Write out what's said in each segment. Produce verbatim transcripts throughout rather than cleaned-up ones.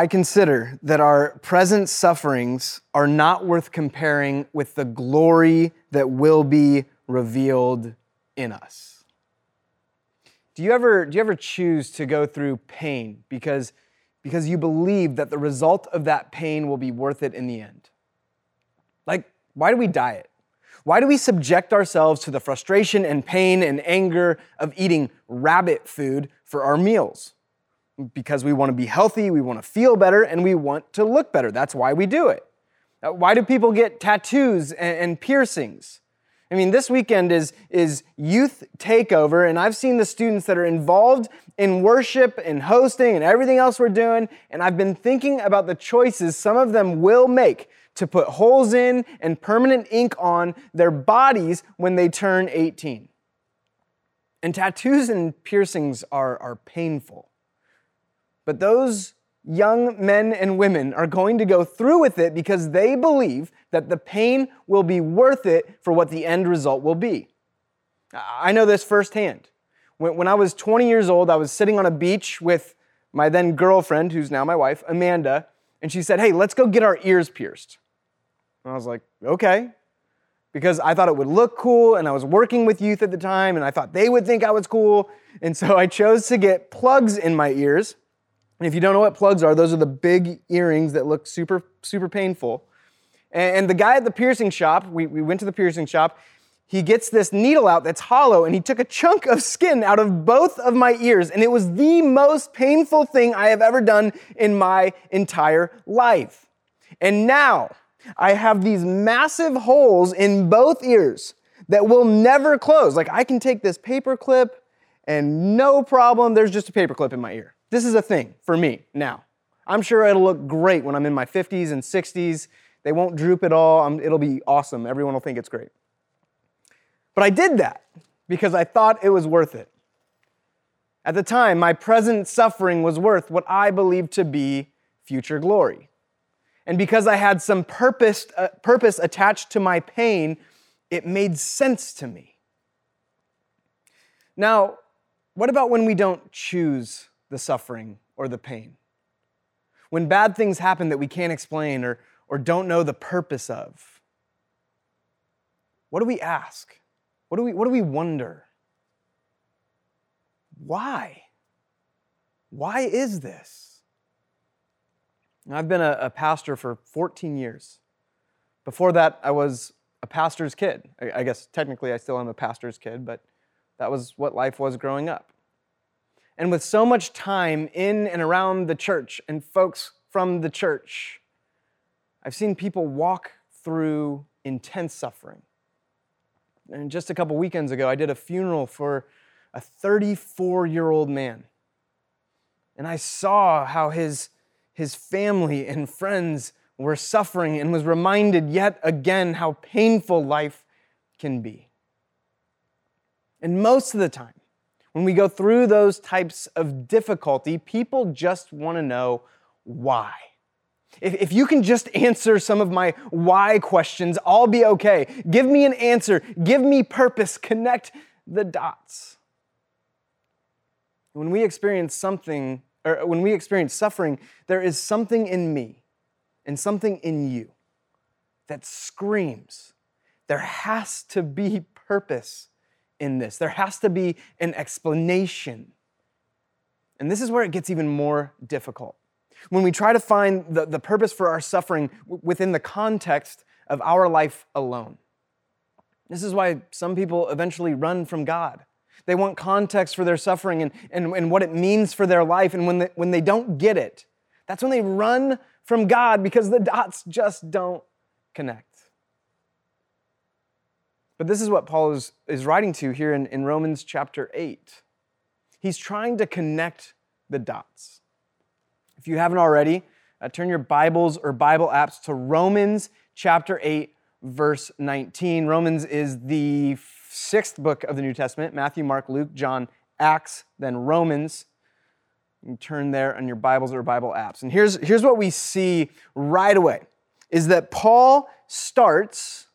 I consider that our present sufferings are not worth comparing with the glory that will be revealed in us. Do you ever, do you ever choose to go through pain because, because you believe that the result of that pain will be worth it in the end? Like, why do we diet? Why do we subject ourselves to the frustration and pain and anger of eating rabbit food for our meals? Because we want to be healthy, we want to feel better, and we want to look better. That's why we do it. Why do people get tattoos and, and piercings? I mean, this weekend is, is youth takeover, and I've seen the students that are involved in worship and hosting and everything else we're doing, and I've been thinking about the choices some of them will make to put holes in and permanent ink on their bodies when they turn eighteen. And tattoos and piercings are, are painful. But those young men and women are going to go through with it because they believe that the pain will be worth it for what the end result will be. I know this firsthand. When, when I was twenty years old, I was sitting on a beach with my then girlfriend, who's now my wife, Amanda, and she said, "Hey, let's go get our ears pierced." And I was like, okay, because I thought it would look cool, and I was working with youth at the time, and I thought they would think I was cool, and so I chose to get plugs in my ears. And if you don't know what plugs are, those are the big earrings that look super, super painful. And the guy at the piercing shop, we, we went to the piercing shop, he gets this needle out that's hollow, and he took a chunk of skin out of both of my ears, and it was the most painful thing I have ever done in my entire life. And now I have these massive holes in both ears that will never close. Like, I can take this paper clip, and no problem, there's just a paper clip in my ear. This is a thing for me now. I'm sure it'll look great when I'm in my fifties and sixties. They won't droop at all. I'm, it'll be awesome. Everyone will think it's great. But I did that because I thought it was worth it. At the time, my present suffering was worth what I believed to be future glory. And because I had some purpose, uh, purpose attached to my pain, it made sense to me. Now, what about when we don't choose the suffering or the pain? When bad things happen that we can't explain or, or don't know the purpose of, what do we ask? What do we, what do we wonder? Why? Why is this? Now, I've been a, a pastor for fourteen years. Before that, I was a pastor's kid. I, I guess technically I still am a pastor's kid, but that was what life was growing up. And with so much time in and around the church and folks from the church, I've seen people walk through intense suffering. And just a couple weekends ago, I did a funeral for a thirty-four-year-old man. And I saw how his, his family and friends were suffering and was reminded yet again how painful life can be. And most of the time, when we go through those types of difficulty, people just want to know why. If, if you can just answer some of my why questions, I'll be okay. Give me an answer. Give me purpose. Connect the dots. When we experience something, or when we experience suffering, there is something in me and something in you that screams, there has to be purpose in this. There has to be an explanation. And this is where it gets even more difficult. When we try to find the, the purpose for our suffering w- within the context of our life alone. This is why some people eventually run from God. They want context for their suffering and, and, and what it means for their life. And when they, when they don't get it, that's when they run from God because the dots just don't connect. But this is what Paul is, is writing to here in, in Romans chapter eight. He's trying to connect the dots. If you haven't already, uh, turn your Bibles or Bible apps to Romans chapter eight, verse nineteen. Romans is the sixth book of the New Testament: Matthew, Mark, Luke, John, Acts, then Romans. You can turn there on your Bibles or Bible apps. And here's, here's what we see right away, is that Paul starts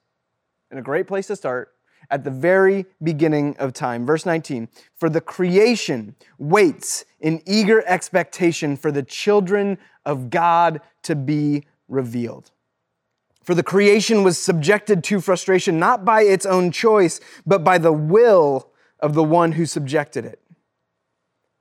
in a great place to start, at the very beginning of time. Verse nineteen, for the creation waits in eager expectation for the children of God to be revealed. For the creation was subjected to frustration, not by its own choice, but by the will of the one who subjected it.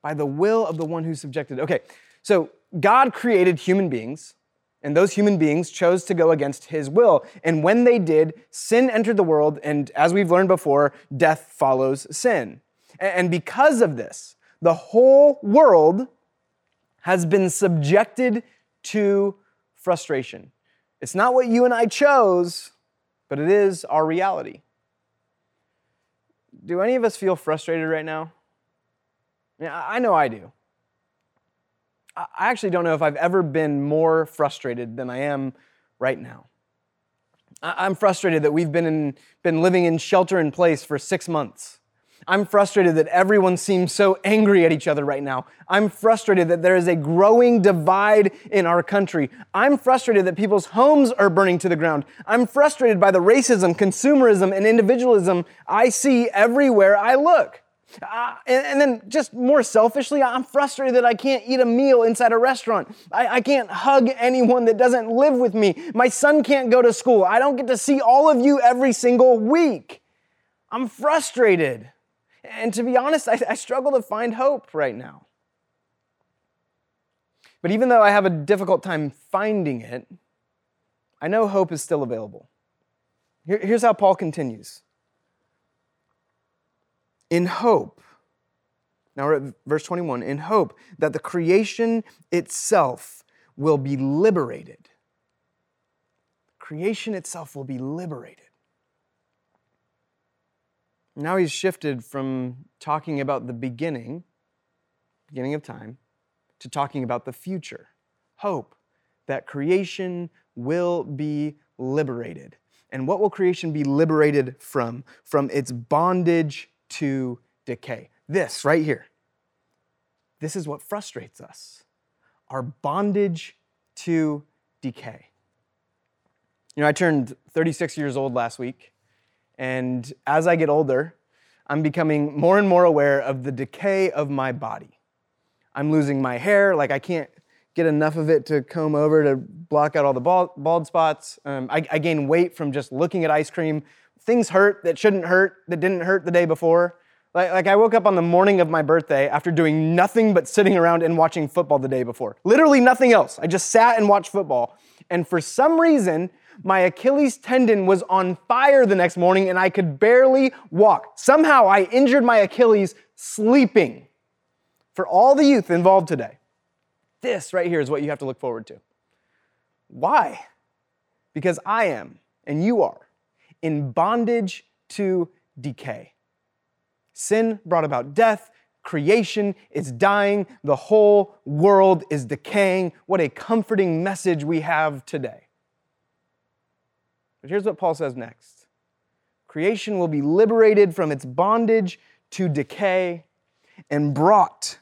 By the will of the one who subjected it. Okay, so God created human beings, and those human beings chose to go against his will. And when they did, sin entered the world, and as we've learned before, death follows sin. And because of this, the whole world has been subjected to frustration. It's not what you and I chose, but it is our reality. Do any of us feel frustrated right now? I know I do. I actually don't know if I've ever been more frustrated than I am right now. I'm frustrated that we've been in, been living in shelter in place for six months. I'm frustrated that everyone seems so angry at each other right now. I'm frustrated that there is a growing divide in our country. I'm frustrated that people's homes are burning to the ground. I'm frustrated by the racism, consumerism, and individualism I see everywhere I look. Uh, and, and then just more selfishly, I'm frustrated that I can't eat a meal inside a restaurant. I, I can't hug anyone that doesn't live with me. My son can't go to school. I don't get to see all of you every single week. I'm frustrated. And to be honest, I, I struggle to find hope right now. But even though I have a difficult time finding it, I know hope is still available. Here, here's how Paul continues. In hope, now we're at verse twenty-one, in hope that the creation itself will be liberated. Creation itself will be liberated. Now he's shifted from talking about the beginning, beginning of time, to talking about the future. Hope that creation will be liberated. And what will creation be liberated from? From its bondage to decay. This right here. This is what frustrates us. Our bondage to decay. You know, I turned thirty-six years old last week, and as I get older, I'm becoming more and more aware of the decay of my body. I'm losing my hair, like I can't get enough of it to comb over to block out all the bald, bald spots. Um, I, I gain weight from just looking at ice cream. Things hurt that shouldn't hurt, that didn't hurt the day before. Like, like I woke up on the morning of my birthday after doing nothing but sitting around and watching football the day before. Literally nothing else. I just sat and watched football. And for some reason, my Achilles tendon was on fire the next morning and I could barely walk. Somehow I injured my Achilles sleeping. For all the youth involved today, this right here is what you have to look forward to. Why? Because I am, and you are, in bondage to decay. Sin brought about death. Creation is dying. The whole world is decaying. What a comforting message we have today. But here's what Paul says next. Creation will be liberated from its bondage to decay and brought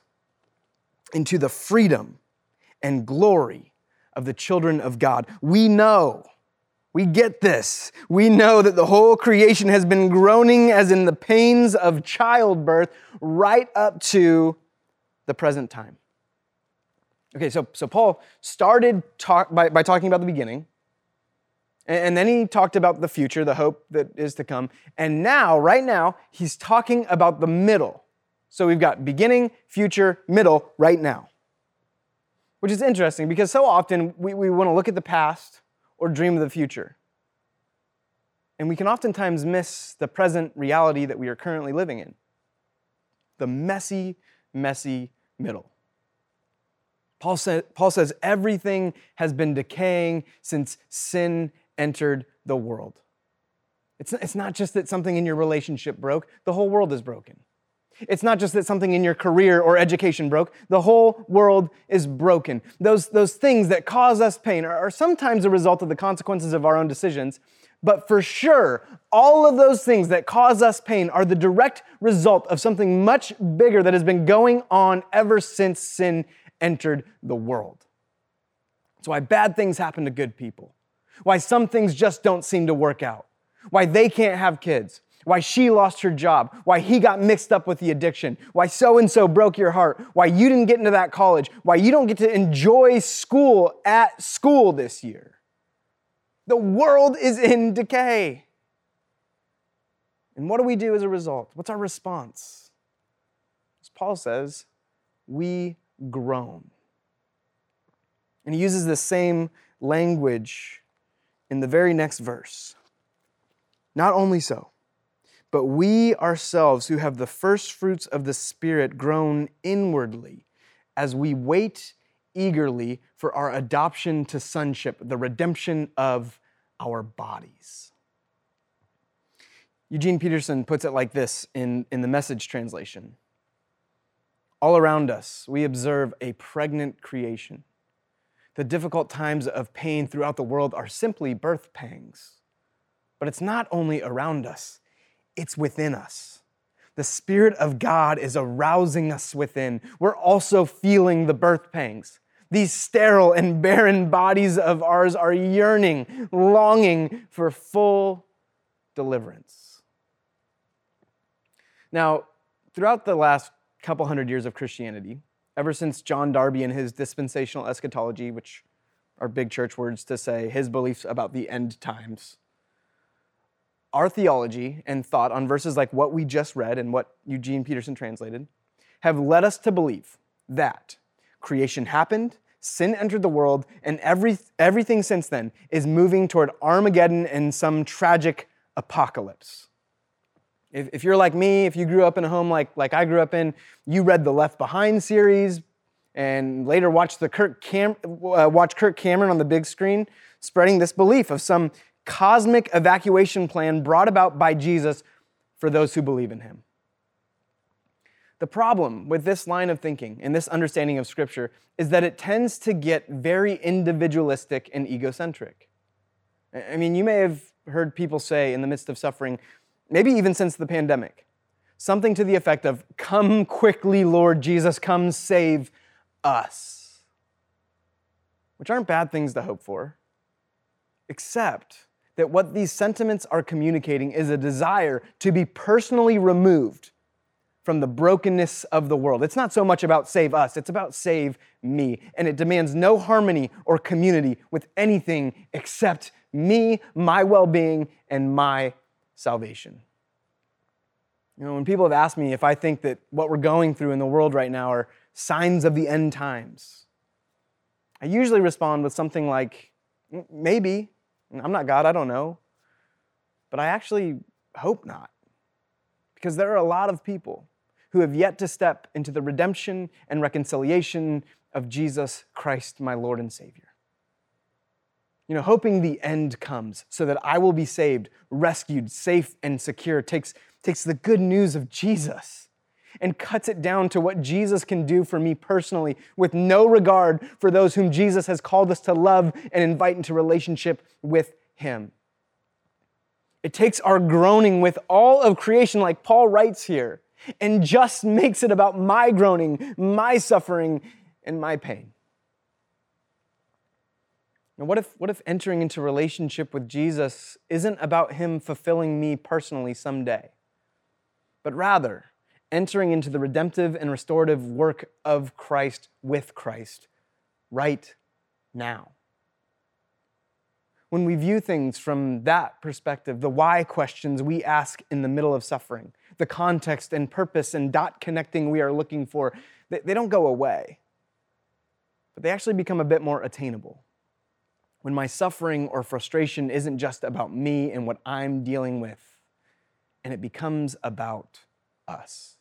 into the freedom and glory of the children of God. We know We get this. We know that the whole creation has been groaning as in the pains of childbirth right up to the present time. Okay, so, so Paul started talk, by, by talking about the beginning, and, and then he talked about the future, the hope that is to come, and now, right now, he's talking about the middle. So we've got beginning, future, middle, right now, which is interesting because so often we, we want to look at the past or dream of the future. And we can oftentimes miss the present reality that we are currently living in. The messy, messy middle. Paul, say, Paul says everything has been decaying since sin entered the world. It's, it's not just that something in your relationship broke. The whole world is broken. It's not just that something in your career or education broke. The whole world is broken. Those, those things that cause us pain are, are sometimes a result of the consequences of our own decisions. But for sure, all of those things that cause us pain are the direct result of something much bigger that has been going on ever since sin entered the world. That's why bad things happen to good people. Why some things just don't seem to work out. Why they can't have kids. why she lost her job, why he got mixed up with the addiction, why so-and-so broke your heart, why you didn't get into that college, why you don't get to enjoy school at school this year. The world is in decay. And what do we do as a result? What's our response? As Paul says, we groan. And he uses the same language in the very next verse. Not only so, but we ourselves who have the first fruits of the Spirit groan inwardly as we wait eagerly for our adoption to sonship, the redemption of our bodies. Eugene Peterson puts it like this in, in the Message translation. All around us, we observe a pregnant creation. The difficult times of pain throughout the world are simply birth pangs. But it's not only around us, it's within us. The Spirit of God is arousing us within. We're also feeling the birth pangs. These sterile and barren bodies of ours are yearning, longing for full deliverance. Now, throughout the last couple hundred years of Christianity, ever since John Darby and his dispensational eschatology, which are big church words to say, his beliefs about the end times, our theology and thought on verses like what we just read and what Eugene Peterson translated have led us to believe that creation happened, sin entered the world, and every, everything since then is moving toward Armageddon and some tragic apocalypse. If, if you're like me, if you grew up in a home like, like I grew up in, you read the Left Behind series and later watched, the Kirk Cam- uh, watched Kirk Cameron on the big screen spreading this belief of some cosmic evacuation plan brought about by Jesus for those who believe in him. The problem with this line of thinking and this understanding of Scripture is that it tends to get very individualistic and egocentric. I mean, you may have heard people say in the midst of suffering, maybe even since the pandemic, something to the effect of, "Come quickly, Lord Jesus, come save us," which aren't bad things to hope for, except that what these sentiments are communicating is a desire to be personally removed from the brokenness of the world. It's not so much about save us, it's about save me. And it demands no harmony or community with anything except me, my well-being, and my salvation. You know, when people have asked me if I think that what we're going through in the world right now are signs of the end times, I usually respond with something like, maybe. I'm not God, I don't know. But I actually hope not. Because there are a lot of people who have yet to step into the redemption and reconciliation of Jesus Christ, my Lord and Savior. You know, hoping the end comes so that I will be saved, rescued, safe, and secure takes, takes the good news of Jesus and cuts it down to what Jesus can do for me personally, with no regard for those whom Jesus has called us to love and invite into relationship with him. It takes our groaning with all of creation, like Paul writes here, and just makes it about my groaning, my suffering, and my pain. Now, what if, what if entering into relationship with Jesus isn't about him fulfilling me personally someday, but rather entering into the redemptive and restorative work of Christ with Christ right now? When we view things from that perspective, the why questions we ask in the middle of suffering, the context and purpose and dot connecting we are looking for, they don't go away, but they actually become a bit more attainable. When my suffering or frustration isn't just about me and what I'm dealing with, and it becomes about us.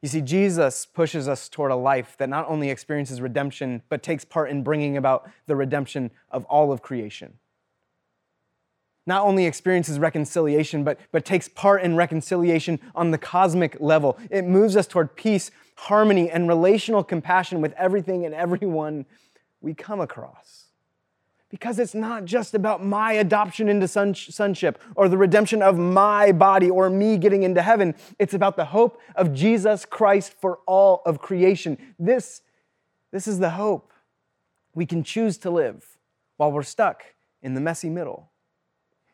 You see, Jesus pushes us toward a life that not only experiences redemption, but takes part in bringing about the redemption of all of creation. Not only experiences reconciliation, but, but takes part in reconciliation on the cosmic level. It moves us toward peace, harmony, and relational compassion with everything and everyone we come across. Because it's not just about my adoption into sonship or the redemption of my body or me getting into heaven. It's about the hope of Jesus Christ for all of creation. This, this is the hope we can choose to live while we're stuck in the messy middle.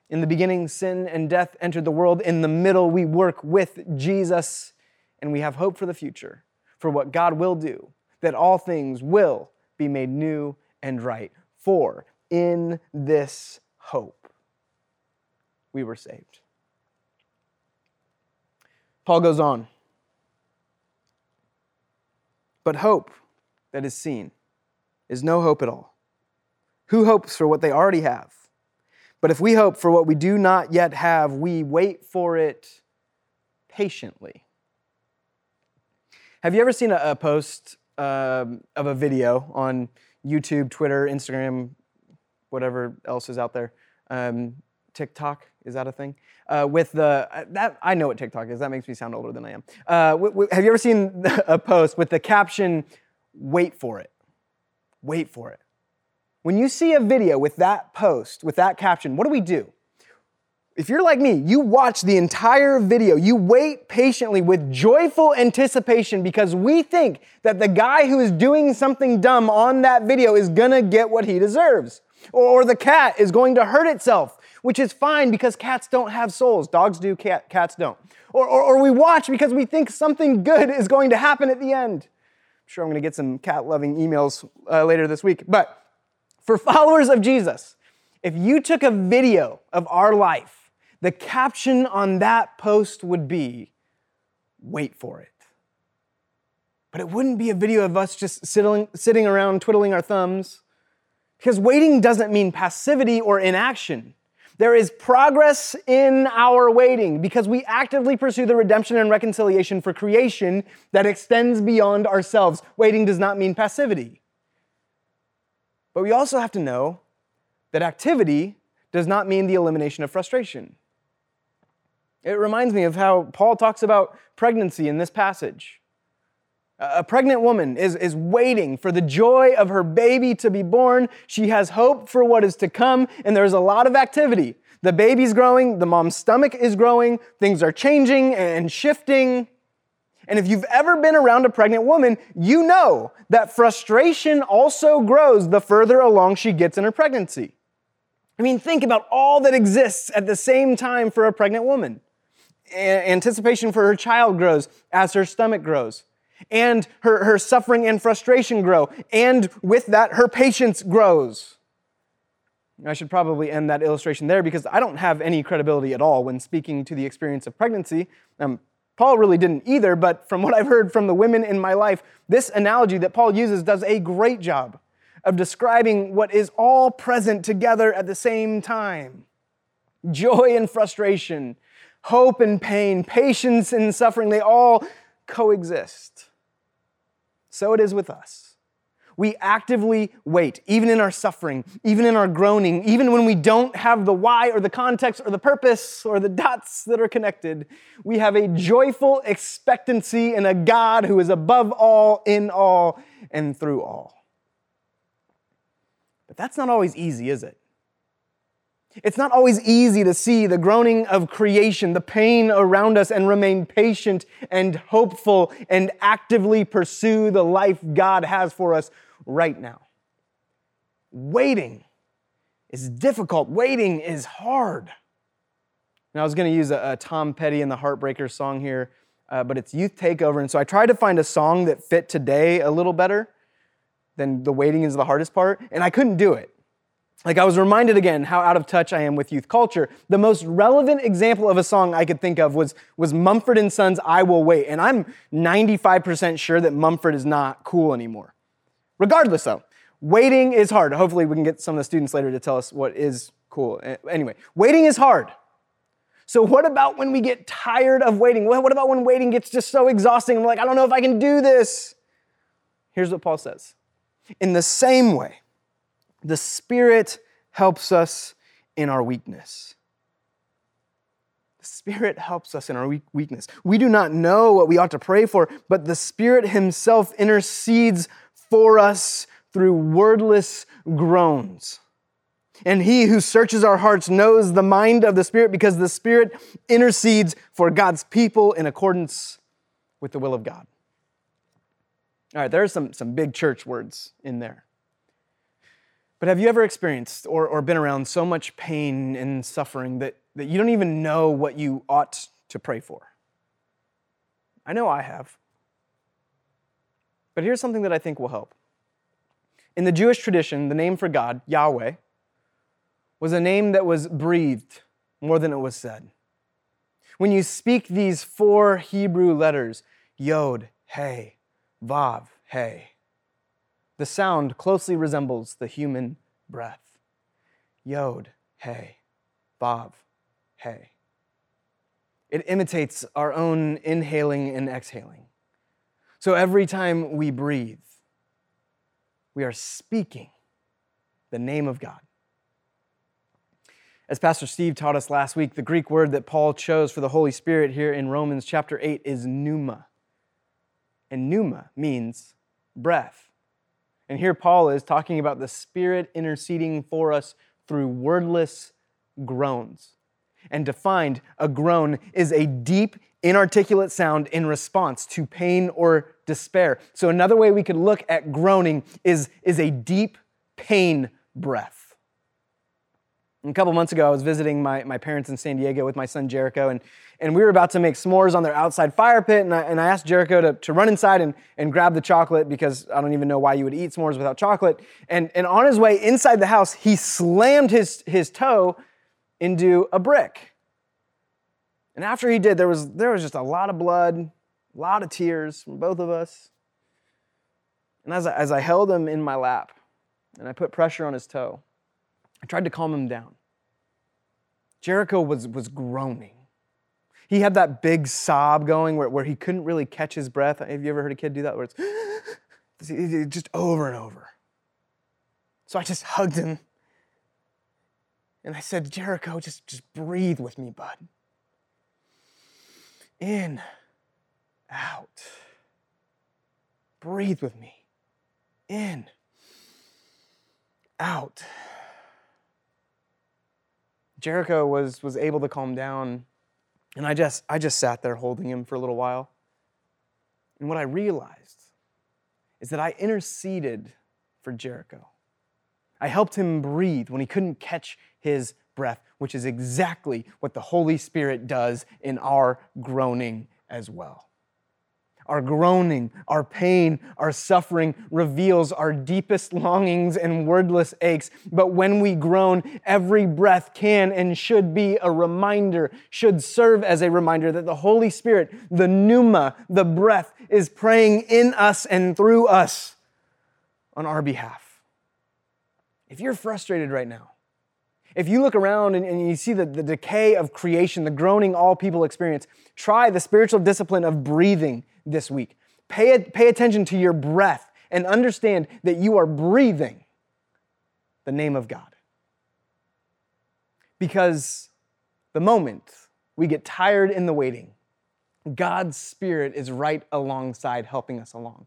In the beginning, sin and death entered the world. In the middle, we work with Jesus, and we have hope for the future, for what God will do, that all things will be made new and right. For in this hope, we were saved. Paul goes on. But hope that is seen is no hope at all. Who hopes for what they already have? But if we hope for what we do not yet have, we wait for it patiently. Have you ever seen a, a post um, of a video on YouTube, Twitter, Instagram, whatever else is out there? Um, TikTok, is that a thing? Uh, with the, that I know what TikTok is. That makes me sound older than I am. Uh, w- w- have you ever seen a post with the caption, wait for it, wait for it? When you see a video with that post, with that caption, what do we do? If you're like me, you watch the entire video. You wait patiently with joyful anticipation because we think that the guy who is doing something dumb on that video is gonna get what he deserves. Or the cat is going to hurt itself, which is fine because cats don't have souls. Dogs do, cat, cats don't. Or, or, or we watch because we think something good is going to happen at the end. I'm sure I'm gonna get some cat-loving emails uh, later this week, but for followers of Jesus, if you took a video of our life, the caption on that post would be, wait for it. But it wouldn't be a video of us just sitting, sitting around twiddling our thumbs, because waiting doesn't mean passivity or inaction. There is progress in our waiting because we actively pursue the redemption and reconciliation for creation that extends beyond ourselves. Waiting does not mean passivity. But we also have to know that activity does not mean the elimination of frustration. It reminds me of how Paul talks about pregnancy in this passage. A pregnant woman is, is waiting for the joy of her baby to be born. She has hope for what is to come, and there's a lot of activity. The baby's growing, the mom's stomach is growing, things are changing and shifting. And if you've ever been around a pregnant woman, you know that frustration also grows the further along she gets in her pregnancy. I mean, think about all that exists at the same time for a pregnant woman. A- anticipation for her child grows as her stomach grows, and her, her suffering and frustration grow, and with that, her patience grows. I should probably end that illustration there because I don't have any credibility at all when speaking to the experience of pregnancy. Um, Paul really didn't either, but from what I've heard from the women in my life, this analogy that Paul uses does a great job of describing what is all present together at the same time. Joy and frustration, hope and pain, patience and suffering, they all coexist. So it is with us. We actively wait, even in our suffering, even in our groaning, even when we don't have the why or the context or the purpose or the dots that are connected. We have a joyful expectancy in a God who is above all, in all, and through all. But that's not always easy, is it? It's not always easy to see the groaning of creation, the pain around us, and remain patient and hopeful and actively pursue the life God has for us right now. Waiting is difficult. Waiting is hard. Now, I was going to use a, a Tom Petty and the Heartbreakers song here, uh, but it's Youth Takeover, and so I tried to find a song that fit today a little better than the waiting is the hardest part, and I couldn't do it. Like I was reminded again how out of touch I am with youth culture. The most relevant example of a song I could think of was, was Mumford and Sons' I Will Wait. And I'm ninety-five percent sure that Mumford is not cool anymore. Regardless though, waiting is hard. Hopefully we can get some of the students later to tell us what is cool. Anyway, waiting is hard. So what about when we get tired of waiting? What about when waiting gets just so exhausting? We're like, I don't know if I can do this. Here's what Paul says. In the same way, the Spirit helps us in our weakness. The Spirit helps us in our weak weakness. We do not know what we ought to pray for, but the Spirit himself intercedes for us through wordless groans. And he who searches our hearts knows the mind of the Spirit because the Spirit intercedes for God's people in accordance with the will of God. All right, there are some, some big church words in there. But have you ever experienced or, or been around so much pain and suffering that, that you don't even know what you ought to pray for? I know I have. But here's something that I think will help. In the Jewish tradition, the name for God, Yahweh, was a name that was breathed more than it was said. When you speak these four Hebrew letters, Yod, Hey, Vav, Hey, the sound closely resembles the human breath. Yod, Hey, Vav, Hey. It imitates our own inhaling and exhaling. So every time we breathe, we are speaking the name of God. As Pastor Steve taught us last week, the Greek word that Paul chose for the Holy Spirit here in Romans chapter eight is pneuma. And pneuma means breath. And here Paul is talking about the Spirit interceding for us through wordless groans. And defined, a groan is a deep, inarticulate sound in response to pain or despair. So another way we could look at groaning is, is a deep pain breath. And a couple months ago, I was visiting my, my parents in San Diego with my son Jericho, and, and we were about to make s'mores on their outside fire pit, and I, and I asked Jericho to, to run inside and, and grab the chocolate, because I don't even know why you would eat s'mores without chocolate. And, and on his way inside the house, he slammed his, his toe into a brick. And after he did, there was there was just a lot of blood, a lot of tears from both of us. And as I, as I held him in my lap and I put pressure on his toe, I tried to calm him down. Jericho was, was groaning. He had that big sob going where, where he couldn't really catch his breath. Have you ever heard a kid do that? Where it's just over and over. So I just hugged him. And I said, Jericho, just, just breathe with me, bud. In, out. Breathe with me. In, out. Jericho was, was able to calm down, and I just, I just sat there holding him for a little while. And what I realized is that I interceded for Jericho. I helped him breathe when he couldn't catch his breath, which is exactly what the Holy Spirit does in our groaning as well. Our groaning, our pain, our suffering reveals our deepest longings and wordless aches. But when we groan, every breath can and should be a reminder, should serve as a reminder that the Holy Spirit, the pneuma, the breath, is praying in us and through us on our behalf. If you're frustrated right now, if you look around and, and you see the, the decay of creation, the groaning all people experience, try the spiritual discipline of breathing this week. Pay, pay attention to your breath and understand that you are breathing the name of God. Because the moment we get tired in the waiting, God's Spirit is right alongside helping us along.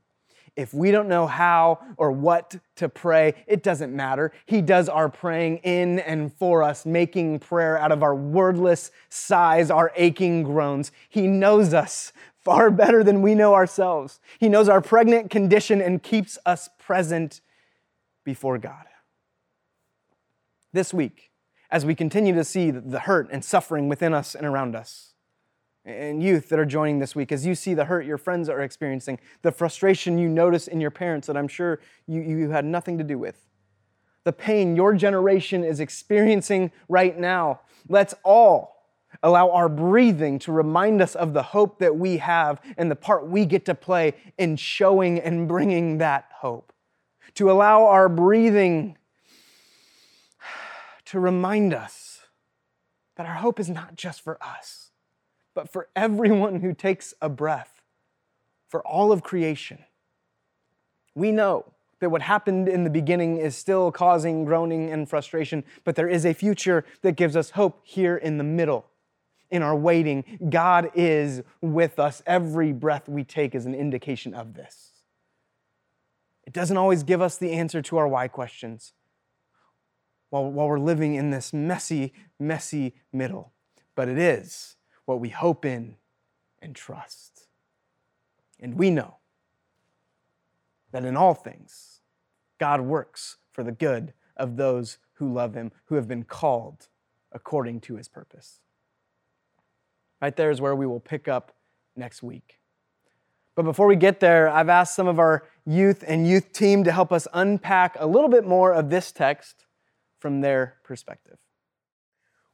If we don't know how or what to pray, it doesn't matter. He does our praying in and for us, making prayer out of our wordless sighs, our aching groans. He knows us far better than we know ourselves. He knows our pregnant condition and keeps us present before God. This week, as we continue to see the hurt and suffering within us and around us, and youth that are joining this week, as you see the hurt your friends are experiencing, the frustration you notice in your parents that I'm sure you, you had nothing to do with, the pain your generation is experiencing right now, let's all allow our breathing to remind us of the hope that we have and the part we get to play in showing and bringing that hope. To allow our breathing to remind us that our hope is not just for us, but for everyone who takes a breath, for all of creation. We know that what happened in the beginning is still causing groaning and frustration, but there is a future that gives us hope here in the middle. In our waiting, God is with us. Every breath we take is an indication of this. It doesn't always give us the answer to our why questions while, while we're living in this messy, messy middle, but it is what we hope in and trust. And we know that in all things, God works for the good of those who love him, who have been called according to his purpose. Right there is where we will pick up next week. But before we get there, I've asked some of our youth and youth team to help us unpack a little bit more of this text from their perspective.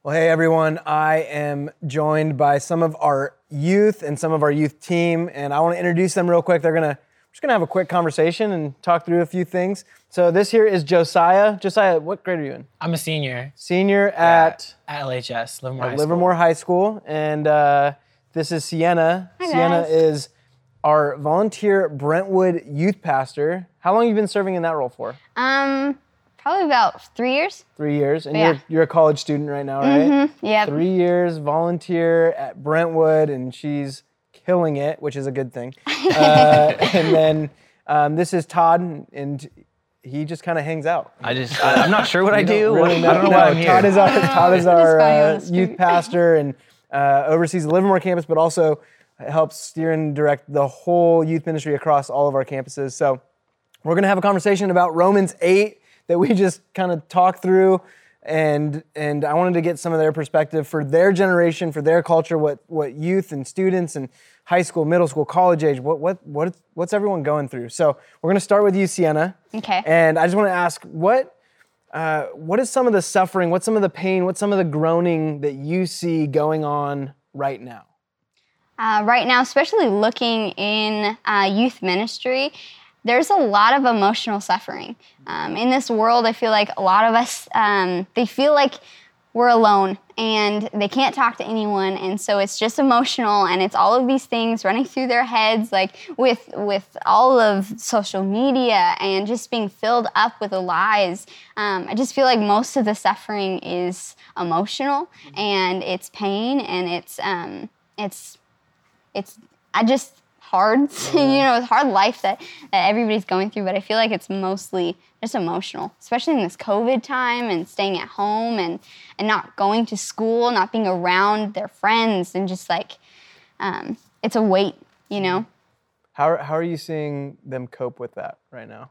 Well, hey everyone, I am joined by some of our youth and some of our youth team, and I want to introduce them real quick. They're going to, we're just going to have a quick conversation and talk through a few things. So this here is Josiah. Josiah, what grade are you in? I'm a senior. Senior at? At, at L H S, Livermore, at High, Livermore School. High School. And uh, this is Sienna. Hi, Sienna guys. Is our volunteer Brentwood youth pastor. How long have you been serving in that role for? Um... Probably about three years. Three years. And yeah. you're, you're a college student right now, right? Mm-hmm. Yeah. Three years, volunteer at Brentwood, and she's killing it, which is a good thing. uh, and then um, this is Todd, and he just kind of hangs out. I just, I, I'm not sure what I do. Really I don't know no, why I'm here. Todd is our, Todd is our uh, youth pastor and uh, oversees the Livermore campus, but also helps steer and direct the whole youth ministry across all of our campuses. So we're going to have a conversation about Romans eight. That we just kind of talked through, and and I wanted to get some of their perspective for their generation, for their culture, what what youth and students and high school, middle school, college age, what what what what's everyone going through? So we're going to start with you, Sienna. Okay. And I just want to ask, what uh, what is some of the suffering, what's some of the pain, what's some of the groaning that you see going on right now? Uh, right now, especially looking in uh, youth ministry, there's a lot of emotional suffering. Um, in this world, I feel like a lot of us, um, they feel like we're alone and they can't talk to anyone. And so it's just emotional, and it's all of these things running through their heads, like with with all of social media and just being filled up with the lies. Um, I just feel like most of the suffering is emotional, and it's pain, and it's, um, it's, it's, I just, hard, you know, it's hard life that, that everybody's going through, but I feel like it's mostly just emotional, especially in this COVID time and staying at home and, and not going to school, not being around their friends, and just like, um, it's a weight, you know? How, how are you seeing them cope with that right now?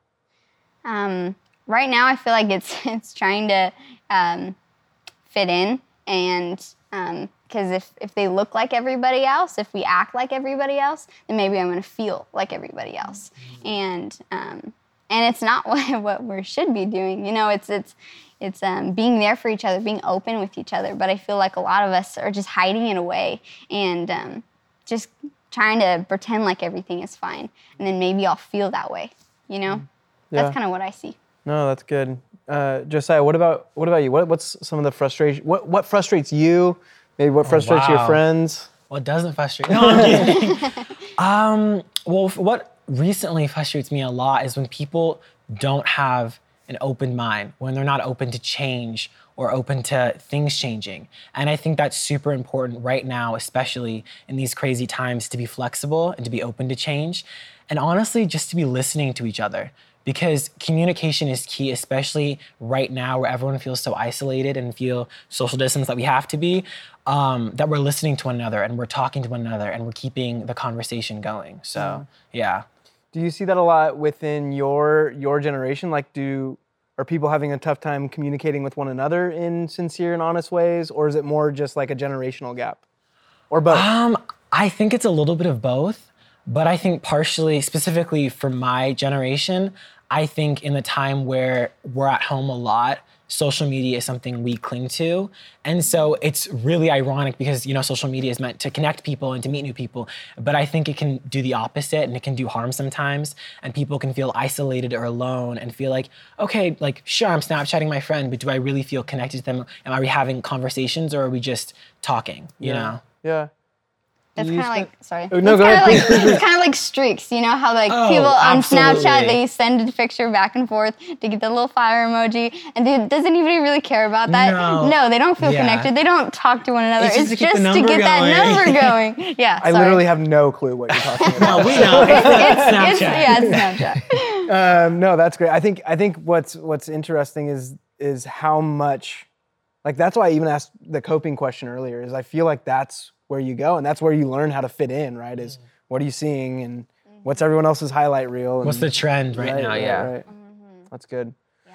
Um, right now, I feel like it's, it's trying to um, fit in, and um, because if, if they look like everybody else, if we act like everybody else, then maybe I'm going to feel like everybody else. And um, and it's not what, what we should be doing. You know, it's it's it's um, being there for each other, being open with each other. But I feel like a lot of us are just hiding it away and um, just trying to pretend like everything is fine. And then maybe I'll feel that way, you know? Yeah. That's kind of what I see. No, that's good. Uh, Josiah, what about what about you? What What's some of the frustration? What What frustrates you? Maybe what frustrates oh, wow. your friends? What doesn't frustrate? No, I'm kidding. um, well, what recently frustrates me a lot is when people don't have an open mind, when they're not open to change or open to things changing. And I think that's super important right now, especially in these crazy times, to be flexible and to be open to change. And honestly, just to be listening to each other. Because communication is key, especially right now where everyone feels so isolated and feel social distance that we have to be, um, that we're listening to one another and we're talking to one another and we're keeping the conversation going. So, yeah. Do you see that a lot within your your generation? Like, do are people having a tough time communicating with one another in sincere and honest ways? Or is it more just like a generational gap? Or both? Um, I think it's a little bit of both. But I think partially, specifically for my generation, I think in the time where we're at home a lot, social media is something we cling to. And so it's really ironic because, you know, social media is meant to connect people and to meet new people. But I think it can do the opposite, and it can do harm sometimes. And people can feel isolated or alone and feel like, okay, like, sure, I'm Snapchatting my friend, but do I really feel connected to them? And are we having conversations, or are we just talking, you yeah. know? Yeah. It's kind of like, sorry. Oh, no, it's kind of like, it's kind of like streaks, you know, how like oh, people on absolutely. Snapchat, they send a picture back and forth to get the little fire emoji. And they, doesn't anybody really care about that? No, no they don't feel yeah. connected. They don't talk to one another. It's just, it's to, just, just to get going. that number going. Yeah, sorry. I literally have no clue what you're talking about. No, we know. It's, it's, it's, yeah, it's Snapchat. um, no, that's great. I think I think what's what's interesting is is how much, like that's why I even asked the coping question earlier, is I feel like that's where you go, and that's where you learn how to fit in, right? Is mm-hmm. what are you seeing, and what's everyone else's highlight reel? And what's the trend right, right now? Yeah, right. Mm-hmm. That's good. Yeah.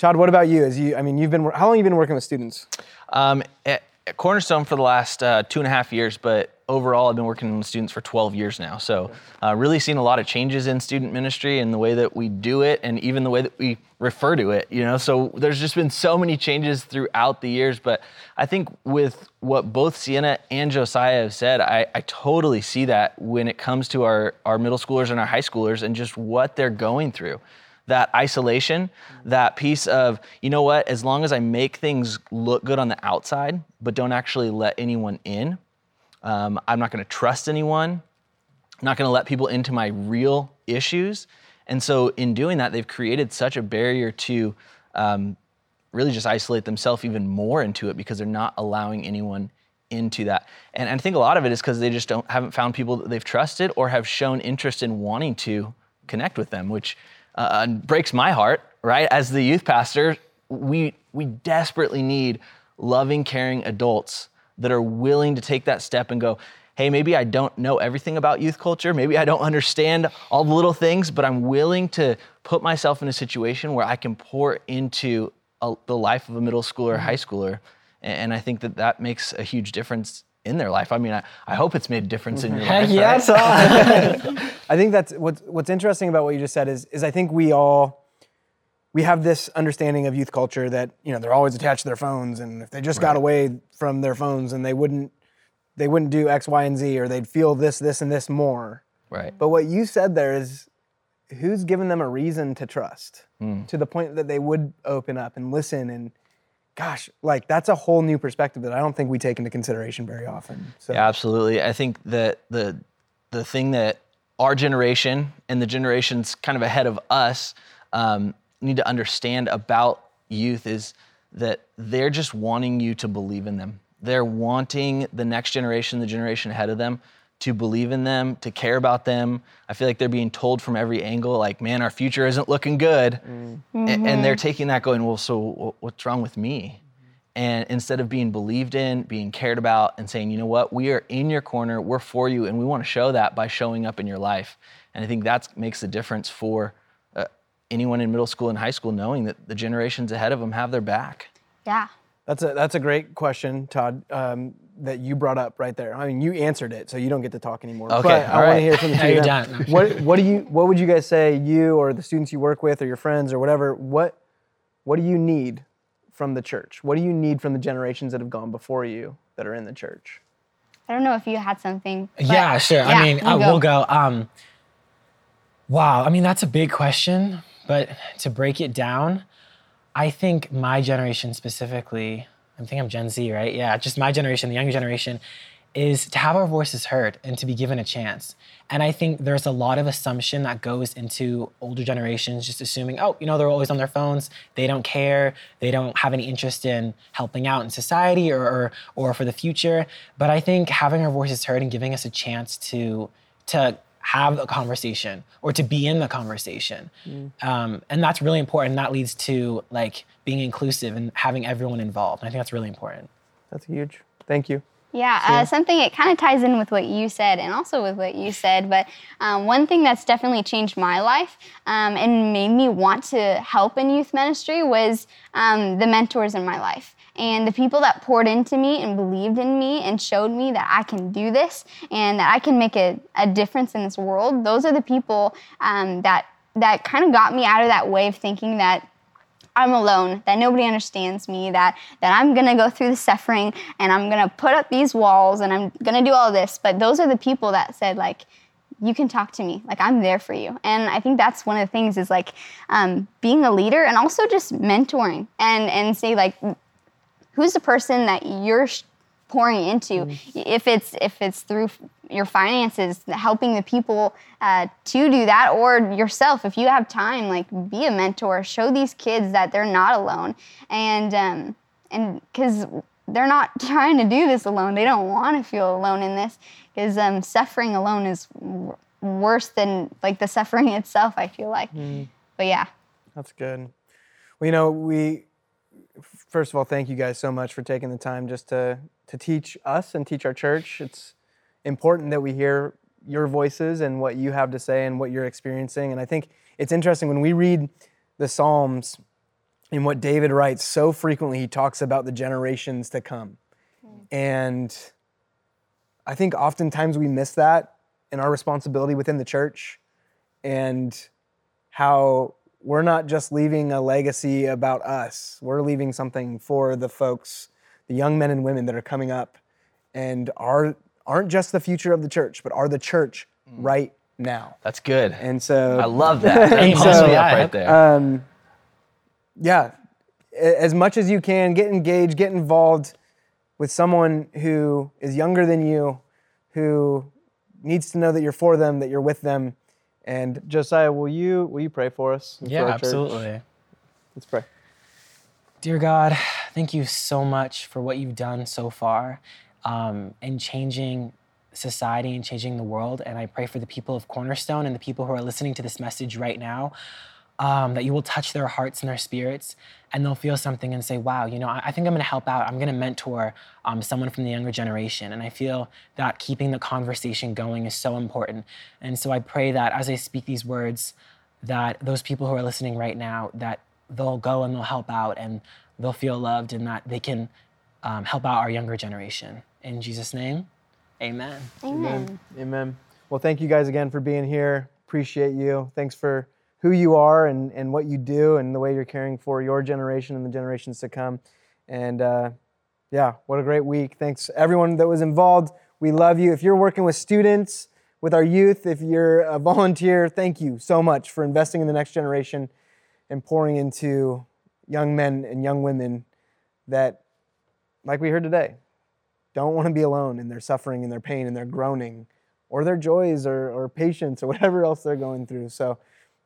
Todd, what about you? As you, I mean, you've been, how long have you been working with students? Um, at, at Cornerstone for the last uh, two and a half years, but overall I've been working with students for twelve years now. So uh, really seen a lot of changes in student ministry and the way that we do it and even the way that we refer to it, you know? So there's just been so many changes throughout the years, but I think with what both Sienna and Josiah have said, I, I totally see that when it comes to our, our middle schoolers and our high schoolers and just what they're going through. That isolation, that piece of, you know what, as long as I make things look good on the outside, but don't actually let anyone in, um, I'm not gonna trust anyone, I'm not gonna let people into my real issues. And so in doing that, they've created such a barrier to um, really just isolate themselves even more into it because they're not allowing anyone into that. And, and I think a lot of it is because they just don't haven't found people that they've trusted or have shown interest in wanting to connect with them, which Uh, breaks my heart, right? As the youth pastor, we we desperately need loving, caring adults that are willing to take that step and go, hey, maybe I don't know everything about youth culture. Maybe I don't understand all the little things, but I'm willing to put myself in a situation where I can pour into a, the life of a middle schooler or high schooler. And, and I think that that makes a huge difference in their life. I mean, I, I hope it's made a difference in your life. Yes. Right? I think that's what's, what's interesting about what you just said is, is I think we all, we have this understanding of youth culture that, you know, they're always attached to their phones, and if they just right. got away from their phones and they wouldn't, they wouldn't do X, Y, and Z, or they'd feel this, this, and this more. Right. But what you said there is, who's given them a reason to trust mm. to the point that they would open up and listen and, gosh, like that's a whole new perspective that I don't think we take into consideration very often. So. Yeah, absolutely. I think that the the thing that our generation and the generations kind of ahead of us um, need to understand about youth is that they're just wanting you to believe in them. They're wanting the next generation, the generation ahead of them, to believe in them, to care about them. I feel like they're being told from every angle, like, man, our future isn't looking good. Mm-hmm. And, and they're taking that going, well, so what's wrong with me? Mm-hmm. And instead of being believed in, being cared about, and saying, you know what, we are in your corner, we're for you, and we wanna show that by showing up in your life. And I think that makes the difference for uh, anyone in middle school and high school, knowing that the generations ahead of them have their back. Yeah. That's a that's a great question, Todd, um, that you brought up right there. I mean, you answered it, so you don't get to talk anymore. Okay, but all I right. want to hear from the two. You're done. No, what sure. what do you what would you guys say you or the students you work with or your friends or whatever? What what do you need from the church? What do you need from the generations that have gone before you that are in the church? I don't know if you had something. Yeah, sure. Yeah, I mean, I will go. go. Um, wow. I mean, that's a big question, but to break it down. I think my generation specifically, I think I'm Gen Z, right? Yeah, just my generation, the younger generation, is to have our voices heard and to be given a chance. And I think there's a lot of assumption that goes into older generations, just assuming, oh, you know, they're always on their phones, they don't care, they don't have any interest in helping out in society or or, or for the future. But I think having our voices heard and giving us a chance to to have a conversation or to be in the conversation. Mm. Um, and that's really important. That leads to like being inclusive and having everyone involved. And I think that's really important. That's huge. Thank you. Yeah, uh, something, it kind of ties in with what you said and also with what you said, but um, one thing that's definitely changed my life um, and made me want to help in youth ministry was um, the mentors in my life and the people that poured into me and believed in me and showed me that I can do this and that I can make a, a difference in this world. Those are the people um, that, that kind of got me out of that way of thinking that I'm alone, that nobody understands me, that that I'm gonna go through the suffering and I'm gonna put up these walls and I'm gonna do all this. But those are the people that said, like, you can talk to me, like I'm there for you. And I think that's one of the things is like um, being a leader and also just mentoring and, and say like, who's the person that you're pouring into? Mm-hmm. If it's if it's through your finances, helping the people uh, to do that, or yourself, if you have time, like be a mentor, show these kids that they're not alone. And um, and because they're not trying to do this alone. They don't want to feel alone in this because um, suffering alone is w- worse than like the suffering itself, I feel like. Mm. But yeah. That's good. Well, you know, we, first of all, thank you guys so much for taking the time just to, to teach us and teach our church. It's important that we hear your voices and what you have to say and what you're experiencing. And I think it's interesting when we read the Psalms, in what David writes so frequently, he talks about the generations to come. And I think oftentimes we miss that in our responsibility within the church, and how we're not just leaving a legacy about us. We're leaving something for the folks, the young men and women that are coming up and are, aren't just the future of the church, but are the church right now. That's good. And so I love that. That pulls so, me up right there. Um, yeah, as much as you can, get engaged, get involved with someone who is younger than you, who needs to know that you're for them, that you're with them. And Josiah, will you will you pray for us? Yeah, for absolutely. Let's pray. Dear God, thank you so much for what you've done so far um, in changing society and changing the world. And I pray for the people of Cornerstone and the people who are listening to this message right now, um, that you will touch their hearts and their spirits, and they'll feel something and say, wow, you know, I, I think I'm going to help out. I'm going to mentor um, someone from the younger generation. And I feel that keeping the conversation going is so important. And so I pray that as I speak these words, that those people who are listening right now, that they'll go and they'll help out and they'll feel loved, and that they can um, help out our younger generation. In Jesus' name, amen. Amen. Amen. Well, thank you guys again for being here. Appreciate you. Thanks for who you are and, and what you do and the way you're caring for your generation and the generations to come. And uh, yeah, what a great week. Thanks everyone that was involved. We love you. If you're working with students, with our youth, if you're a volunteer, thank you so much for investing in the next generation and pouring into young men and young women that, like we heard today, don't want to be alone in their suffering and their pain and their groaning or their joys or, or patience or whatever else they're going through. So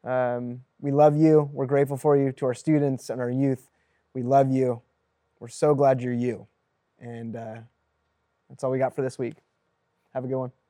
Um, we love you. We're grateful for you. To our students and our youth, we love you. We're so glad you're you. And uh, that's all we got for this week. Have a good one.